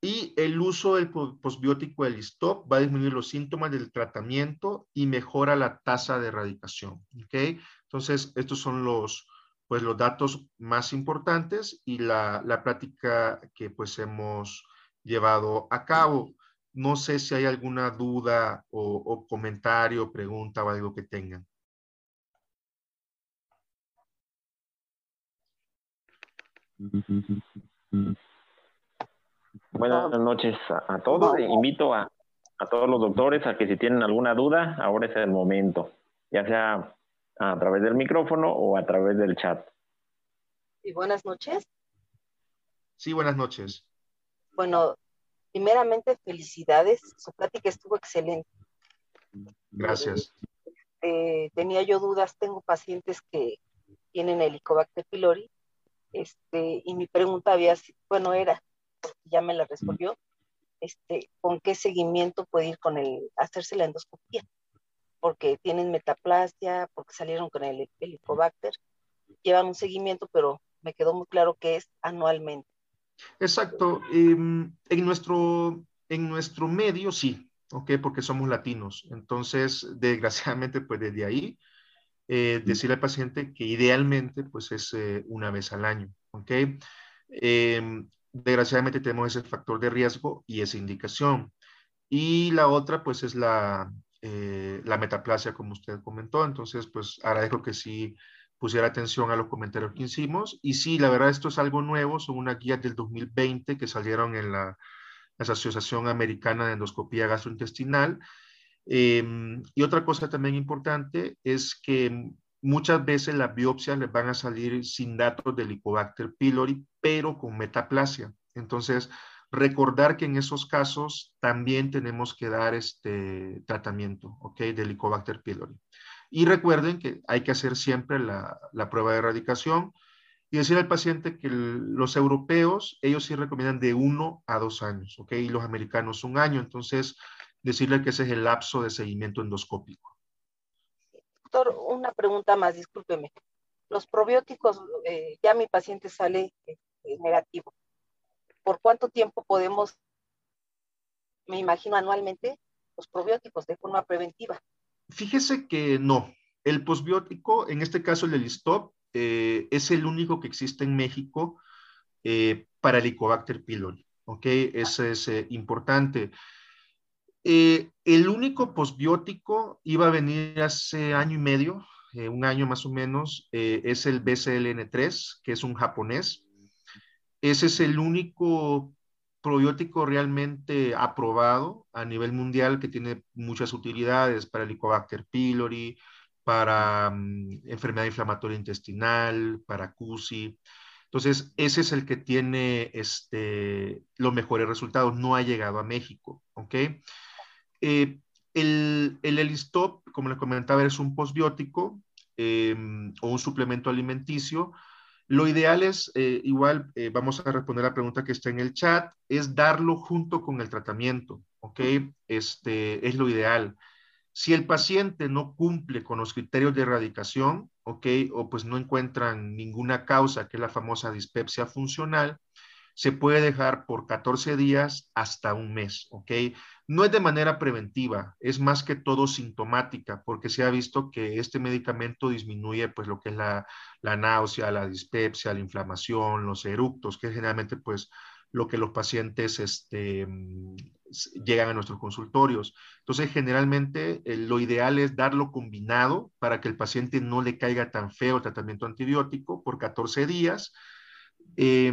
Y el uso del posbiótico Elistop va a disminuir los síntomas del tratamiento y mejora la tasa de erradicación, ¿ok? Entonces, estos son los, pues, los datos más importantes y la, la práctica que, pues, hemos llevado a cabo. No sé si hay alguna duda o, o comentario, pregunta o algo que tengan. Buenas noches a, a todos. Invito a, a todos los doctores a que si tienen alguna duda, ahora es el momento, ya sea a través del micrófono o a través del chat. Y buenas noches. Sí, buenas noches. Bueno, primeramente felicidades, su plática estuvo excelente. Gracias. Eh, tenía yo dudas, tengo pacientes que tienen Helicobacter pylori, este, y mi pregunta había, bueno, era, porque ya me la respondió, este, ¿con qué seguimiento puede ir con el, hacerse la endoscopía? Porque tienen metaplasia, porque salieron con el Helicobacter, llevan un seguimiento, pero me quedó muy claro que es anualmente. Exacto. Eh, en, nuestro, en nuestro medio, sí, ¿ok? Porque somos latinos. Entonces, desgraciadamente, pues desde ahí, eh, decirle al paciente que idealmente, pues es eh, una vez al año, ¿ok? Eh, desgraciadamente tenemos ese factor de riesgo y esa indicación. Y la otra, pues es la, eh, la metaplasia, como usted comentó. Entonces, pues agradezco que sí pusiera atención a los comentarios que hicimos. Y sí, la verdad, esto es algo nuevo. Son unas guías del dos mil veinte que salieron en la, la Asociación Americana de Endoscopía Gastrointestinal. Eh, y otra cosa también importante es que muchas veces las biopsias les van a salir sin datos de Helicobacter pylori, pero con metaplasia. Entonces, recordar que en esos casos también tenemos que dar este tratamiento, ¿ok? De Helicobacter pylori. Y recuerden que hay que hacer siempre la, la prueba de erradicación y decir al paciente que el, los europeos, ellos sí recomiendan de uno a dos años, ¿ok? Y los americanos un año. Entonces, decirle que ese es el lapso de seguimiento endoscópico. Doctor, una pregunta más, discúlpeme. Los probióticos, eh, ya mi paciente sale eh, negativo. ¿Por cuánto tiempo podemos, me imagino anualmente, los probióticos de forma preventiva? Fíjese que no, el posbiótico, en este caso el Elistop, eh, es el único que existe en México eh, para Helicobacter pylori, ¿ok? Ese es eh, importante. Eh, el único posbiótico iba a venir hace año y medio, eh, un año más o menos, eh, es el B C L N tres, que es un japonés. Ese es el único probiótico realmente aprobado a nivel mundial que tiene muchas utilidades para Helicobacter pylori, para um, enfermedad inflamatoria intestinal, para C U S I. Entonces, ese es el que tiene este, los mejores resultados. No ha llegado a México, ¿ok? Eh, el, el Elistop, como les comentaba, es un posbiótico eh, o un suplemento alimenticio. Lo ideal es, eh, igual eh, vamos a responder la pregunta que está en el chat, es darlo junto con el tratamiento, ¿ok? Este, es lo ideal. Si el paciente no cumple con los criterios de erradicación, ¿ok? O pues no encuentran ninguna causa, que es la famosa dispepsia funcional, se puede dejar por catorce días hasta un mes, ¿ok? No es de manera preventiva, es más que todo sintomática, porque se ha visto que este medicamento disminuye pues lo que es la, la náusea, la dispepsia, la inflamación, los eructos, que es generalmente pues lo que los pacientes este, llegan a nuestros consultorios. Entonces generalmente eh, lo ideal es darlo combinado para que el paciente no le caiga tan feo el tratamiento antibiótico por catorce días. Eh,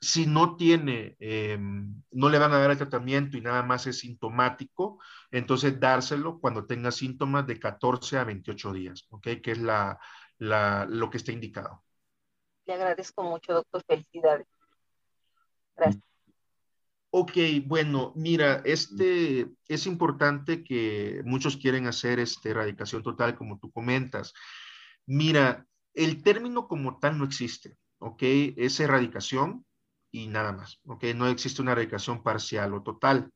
si no tiene, eh, no le van a dar el tratamiento y nada más es sintomático, entonces dárselo cuando tenga síntomas de catorce a veintiocho días, ¿ok? Que es la, la, lo que está indicado. Le agradezco mucho, doctor. Felicidades. Gracias. Ok, bueno, mira, este, es importante que muchos quieren hacer este, erradicación total, como tú comentas. Mira, el término como tal no existe. ¿Ok? Es erradicación y nada más. ¿Ok? No existe una erradicación parcial o total.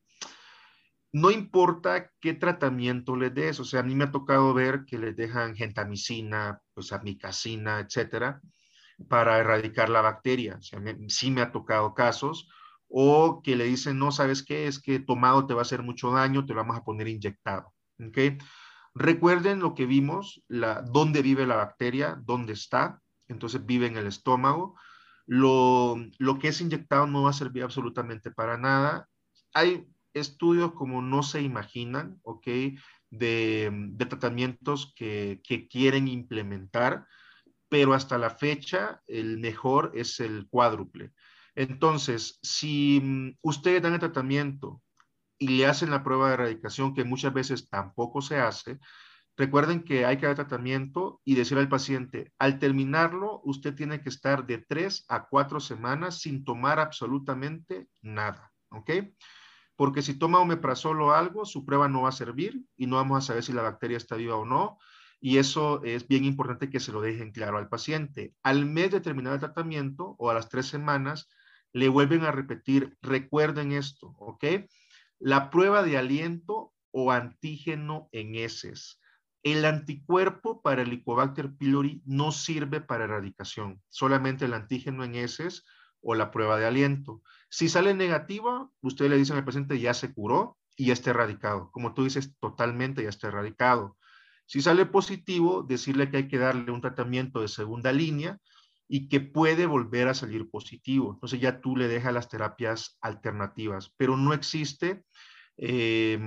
No importa qué tratamiento les des. O sea, a mí me ha tocado ver que les dejan gentamicina, pues amikacina, etcétera, para erradicar la bacteria. O sea, me, sí me ha tocado casos. O que le dicen, no, ¿sabes qué? Es que tomado te va a hacer mucho daño, te lo vamos a poner inyectado. ¿Ok? Recuerden lo que vimos, la, dónde vive la bacteria, dónde está. Entonces vive en el estómago. Lo, lo que es inyectado no va a servir absolutamente para nada. Hay estudios como no se imaginan, ¿ok? De, de tratamientos que, que quieren implementar, pero hasta la fecha el mejor es el cuádruple. Entonces, si ustedes dan el tratamiento y le hacen la prueba de erradicación, que muchas veces tampoco se hace, recuerden que hay que dar tratamiento y decirle al paciente, al terminarlo, usted tiene que estar de tres a cuatro semanas sin tomar absolutamente nada, ¿ok? porque si toma omeprazol o algo, su prueba no va a servir y no vamos a saber si la bacteria está viva o no. Y eso es bien importante que se lo dejen claro al paciente. Al mes de terminar el tratamiento o a las tres semanas, le vuelven a repetir, recuerden esto, ¿ok? La prueba de aliento o antígeno en heces. El anticuerpo para el Helicobacter pylori no sirve para erradicación, solamente el antígeno en heces o la prueba de aliento. Si sale negativa, ustedes le dicen al paciente ya se curó y ya está erradicado. Como tú dices, totalmente ya está erradicado. Si sale positivo, decirle que hay que darle un tratamiento de segunda línea y que puede volver a salir positivo. Entonces ya tú le dejas las terapias alternativas, pero no existe eh,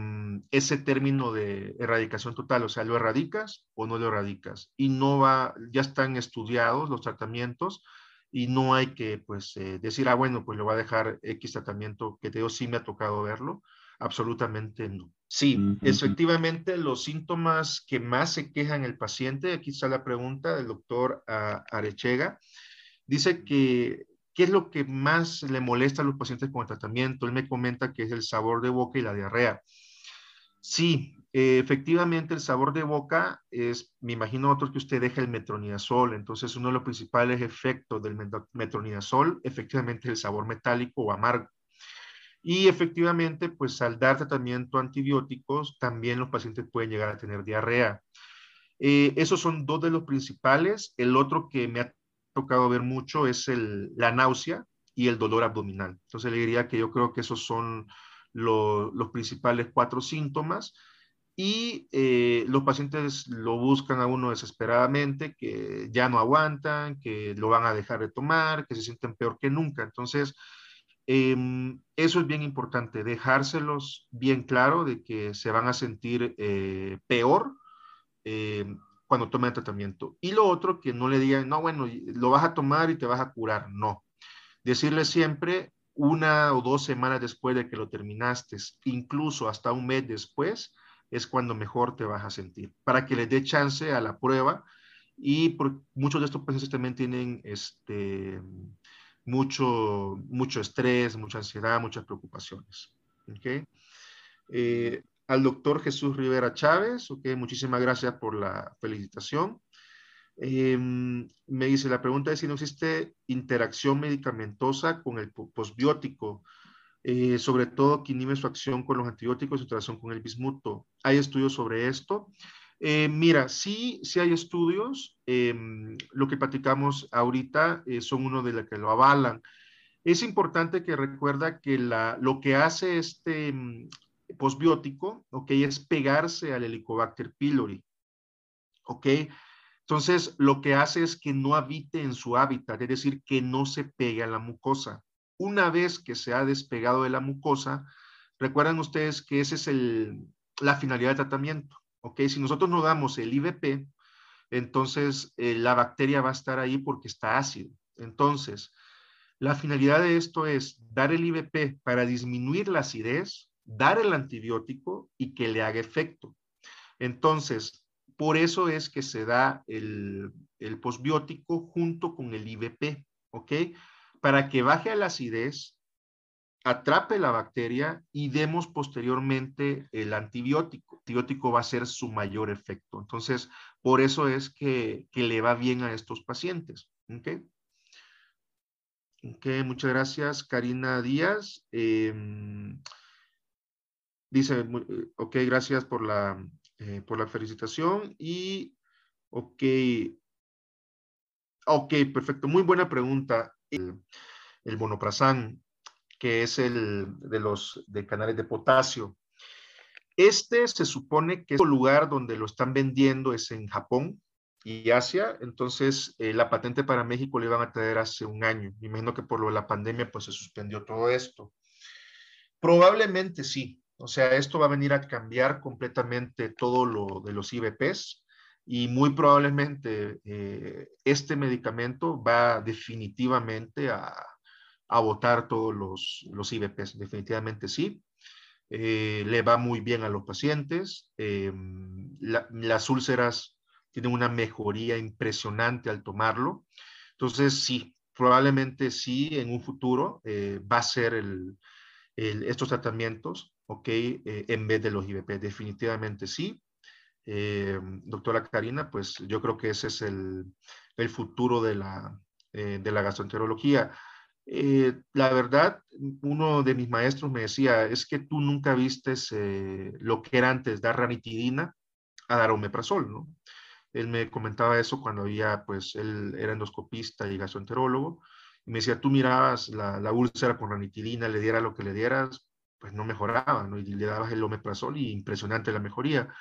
ese término de erradicación total. O sea, lo erradicas o no lo erradicas. Y no va, ya están estudiados los tratamientos. Y no hay que pues, eh, decir, ah, bueno, pues le voy a dejar X tratamiento, que te digo, sí me ha tocado verlo. Absolutamente no. Sí, uh-huh. Efectivamente, los síntomas que más se quejan el paciente, aquí está la pregunta del doctor uh, Arechega, dice que, ¿qué es lo que más le molesta a los pacientes con el tratamiento? Él me comenta que es el sabor de boca y la diarrea. Sí, eh, efectivamente el sabor de boca es, me imagino otros que usted deja el metronidazol, entonces uno de los principales efectos del metronidazol efectivamente es el sabor metálico o amargo. Y efectivamente, pues al dar tratamiento antibióticos, también los pacientes pueden llegar a tener diarrea. Eh, esos son dos de los principales. El otro que me ha tocado ver mucho es el, la náusea y el dolor abdominal. Entonces le diría que yo creo que esos son Lo, los principales cuatro síntomas y eh, los pacientes lo buscan a uno desesperadamente, que ya no aguantan, que lo van a dejar de tomar, que se sienten peor que nunca. Entonces eh, eso es bien importante, dejárselos bien claro de que se van a sentir eh, peor eh, cuando tomen el tratamiento. Y lo otro, que no le digan, no, bueno, lo vas a tomar y te vas a curar. No, decirle siempre una o dos semanas después de que lo terminaste, incluso hasta un mes después, es cuando mejor te vas a sentir, para que les dé chance a la prueba. Y por, muchos de estos pacientes también tienen este, mucho, mucho estrés, mucha ansiedad, muchas preocupaciones. ¿Okay? Eh, al doctor Jesús Rivera Chávez, okay, muchísimas gracias por la felicitación. Eh, me dice, la pregunta es si no existe interacción medicamentosa con el posbiótico, eh, sobre todo que inhibe su acción con los antibióticos y su relación con el bismuto. ¿Hay estudios sobre esto? Eh, mira, sí, sí hay estudios. Eh, lo que platicamos ahorita eh, son uno de los que lo avalan. Es importante que recuerda que la, lo que hace este mm, posbiótico, ok, es pegarse al Helicobacter pylori, ok. Entonces, lo que hace es que no habite en su hábitat, es decir, que no se pegue a la mucosa. Una vez que se ha despegado de la mucosa, recuerden ustedes que esa es el, la finalidad del tratamiento, ¿ok? Si nosotros no damos el I V P, entonces eh, la bacteria va a estar ahí porque está ácido. Entonces, la finalidad de esto es dar el I V P para disminuir la acidez, dar el antibiótico y que le haga efecto. Entonces, por eso es que se da el, el posbiótico junto con el I V P, ¿ok? Para que baje a la acidez, atrape la bacteria y demos posteriormente el antibiótico. El antibiótico va a ser su mayor efecto. Entonces, por eso es que, que le va bien a estos pacientes, ¿ok? Ok, muchas gracias, Karina Díaz. Eh, dice, ok, gracias por la... Eh, por la felicitación y ok, ok, perfecto, muy buena pregunta. El, el monoprazán, que es el de los de canales de potasio, este se supone que es el lugar donde lo están vendiendo es en Japón y Asia. Entonces eh, la patente para México le iban a traer hace un año, me imagino que por lo de la pandemia pues se suspendió todo esto, probablemente sí. O sea, esto va a venir a cambiar completamente todo lo de los I V Ps y muy probablemente eh, este medicamento va definitivamente a, a botar todos los, los I V Ps. Definitivamente sí. Eh, le va muy bien a los pacientes. Eh, la, las úlceras tienen una mejoría impresionante al tomarlo. Entonces, sí, probablemente sí, en un futuro eh, va a ser el... el, estos tratamientos, ¿ok? Eh, en vez de los I V P, definitivamente sí. Eh, doctora Karina, pues yo creo que ese es el, el futuro de la, eh, de la gastroenterología. Eh, la verdad, uno de mis maestros me decía, es que tú nunca vistes eh, lo que era antes dar ranitidina a dar omeprazol, ¿no? Él me comentaba eso cuando había, pues, él era endoscopista y gastroenterólogo, y me decía, tú mirabas la, la úlcera con ranitidina, le diera lo que le dieras, pues no mejoraba, ¿no? Y le dabas el omeprazol y impresionante la mejoría.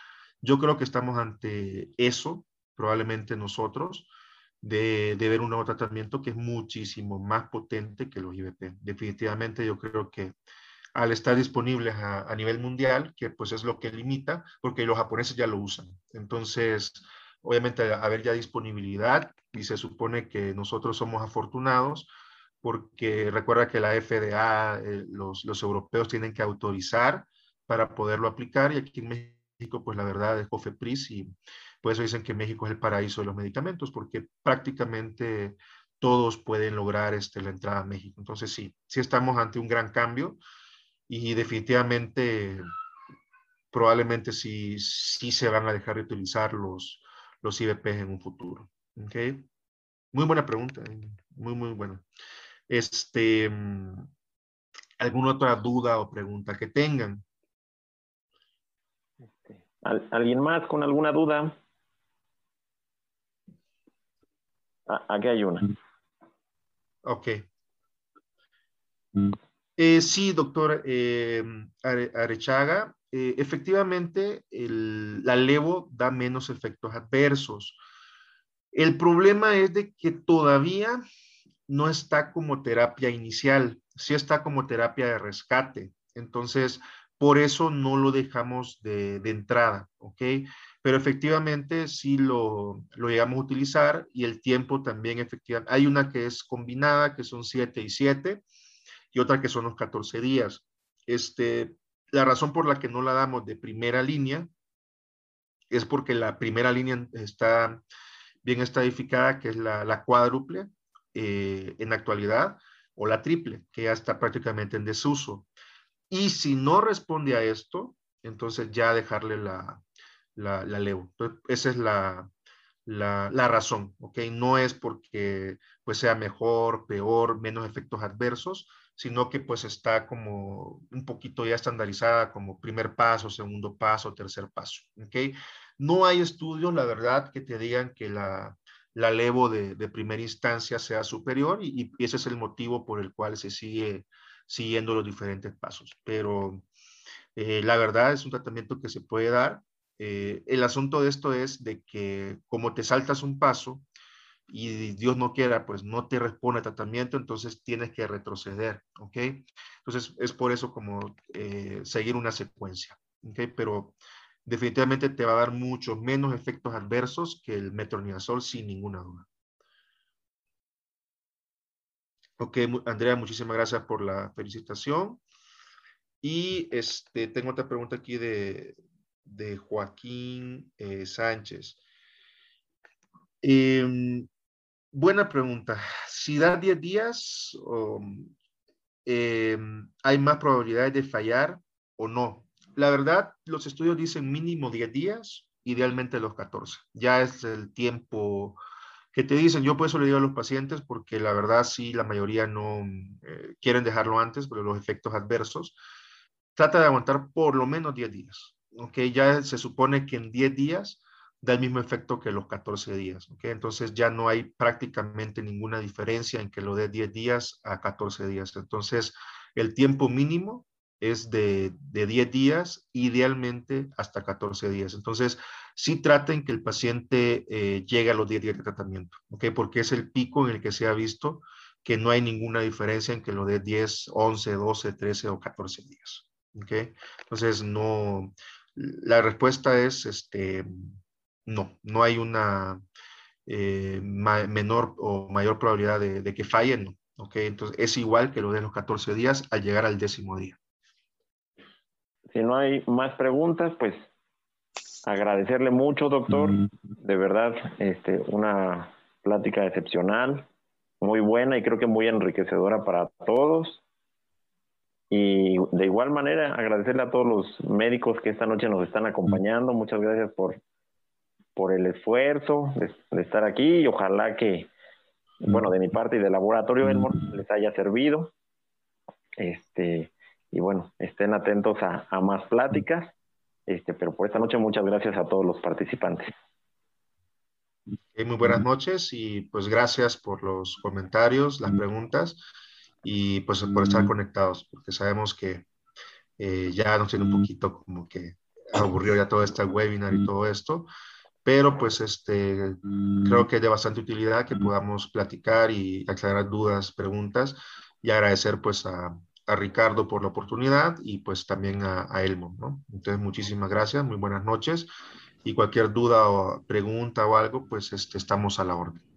Yo creo que estamos ante eso, probablemente nosotros, de, de ver un nuevo tratamiento que es muchísimo más potente que los I V P. Definitivamente yo creo que al estar disponibles a, a nivel mundial, que pues es lo que limita, porque los japoneses ya lo usan. Entonces, obviamente, al haber ya disponibilidad, y se supone que nosotros somos afortunados, porque recuerda que la F D A, eh, los, los europeos tienen que autorizar para poderlo aplicar, y aquí en México, pues la verdad es COFEPRIS, y por eso dicen que México es el paraíso de los medicamentos, porque prácticamente todos pueden lograr este, la entrada a México. Entonces sí, sí estamos ante un gran cambio y definitivamente probablemente sí, sí se van a dejar de utilizar los, los I V Ps en un futuro. ¿Okay? Muy buena pregunta, muy muy buena. Este, ¿alguna otra duda o pregunta que tengan? ¿Alguien más con alguna duda? Ah, aquí hay una. Ok. Eh, sí, doctor eh, Are, Arechaga. Eh, efectivamente, el, la levo da menos efectos adversos. El problema es de que todavía no está como terapia inicial. Sí está como terapia de rescate. Entonces, por eso no lo dejamos de, de entrada, ¿ok? Pero efectivamente sí lo, lo llegamos a utilizar, y el tiempo también efectivamente. Hay una que es combinada, que son siete y siete, y otra que son los catorce días. Este, la razón por la que no la damos de primera línea es porque la primera línea está bien estadificada, que es la, la cuádruple eh, en actualidad, o la triple, que ya está prácticamente en desuso. Y si no responde a esto, entonces ya dejarle la, la, la levo. Entonces, esa es la, la, la razón, ¿ok? No es porque pues, sea mejor, peor, menos efectos adversos, sino que pues está como un poquito ya estandarizada como primer paso, segundo paso, tercer paso, ¿ok? No hay estudios, la verdad, que te digan que la, la levo de, de primera instancia sea superior, y, y ese es el motivo por el cual se sigue siguiendo los diferentes pasos, pero eh, la verdad es un tratamiento que se puede dar. Eh, el asunto de esto es de que como te saltas un paso y Dios no quiera, pues no te responde el tratamiento, entonces tienes que retroceder, ¿ok? Entonces es por eso como eh, seguir una secuencia, ¿ok? Pero definitivamente te va a dar muchos menos efectos adversos que el metronidazol, sin ninguna duda. Ok, Andrea, muchísimas gracias por la felicitación. Y este, tengo otra pregunta aquí de, de Joaquín eh, Sánchez. Eh, buena pregunta. Si da diez días, oh, eh, ¿hay más probabilidades de fallar o no? La verdad, los estudios dicen mínimo diez días, idealmente los catorce. Ya es el tiempo que te dicen. Yo por eso le digo a los pacientes, porque la verdad sí, la mayoría no eh, quieren dejarlo antes, pero los efectos adversos, trata de aguantar por lo menos diez días, ¿ok? Ya se supone que en diez días da el mismo efecto que los catorce días, ¿ok? Entonces ya no hay prácticamente ninguna diferencia en que lo de diez días a catorce días. Entonces el tiempo mínimo es de, de diez días, idealmente hasta catorce días. Entonces, sí traten que el paciente eh, llegue a los diez días de tratamiento, ¿ok? Porque es el pico en el que se ha visto que no hay ninguna diferencia en que lo dé diez, once, doce, trece o catorce días, ¿ok? Entonces, no, la respuesta es, este, no, no hay una eh, ma, menor o mayor probabilidad de, de que fallen, ¿no? ¿Ok? Entonces, es igual que lo de los catorce días al llegar al décimo día. Si no hay más preguntas, pues agradecerle mucho, doctor. De verdad, este, una plática excepcional, muy buena y creo que muy enriquecedora para todos. Y de igual manera, agradecerle a todos los médicos que esta noche nos están acompañando. Muchas gracias por, por el esfuerzo de, de estar aquí. Y ojalá que, bueno, de mi parte y del laboratorio Elmore les haya servido. Este, y bueno, estén atentos a, a más pláticas. Este, pero por esta noche, muchas gracias a todos los participantes. Okay, muy buenas noches y pues gracias por los comentarios, las preguntas. Y pues por estar conectados, porque sabemos que eh, ya nos tiene un poquito como que aburrido ya todo este webinar y todo esto, pero pues este, creo que es de bastante utilidad que podamos platicar y aclarar dudas, preguntas, y agradecer pues a, a Ricardo por la oportunidad y pues también a, a Elmore, ¿no? Entonces muchísimas gracias, muy buenas noches, y cualquier duda o pregunta o algo, pues este, estamos a la orden.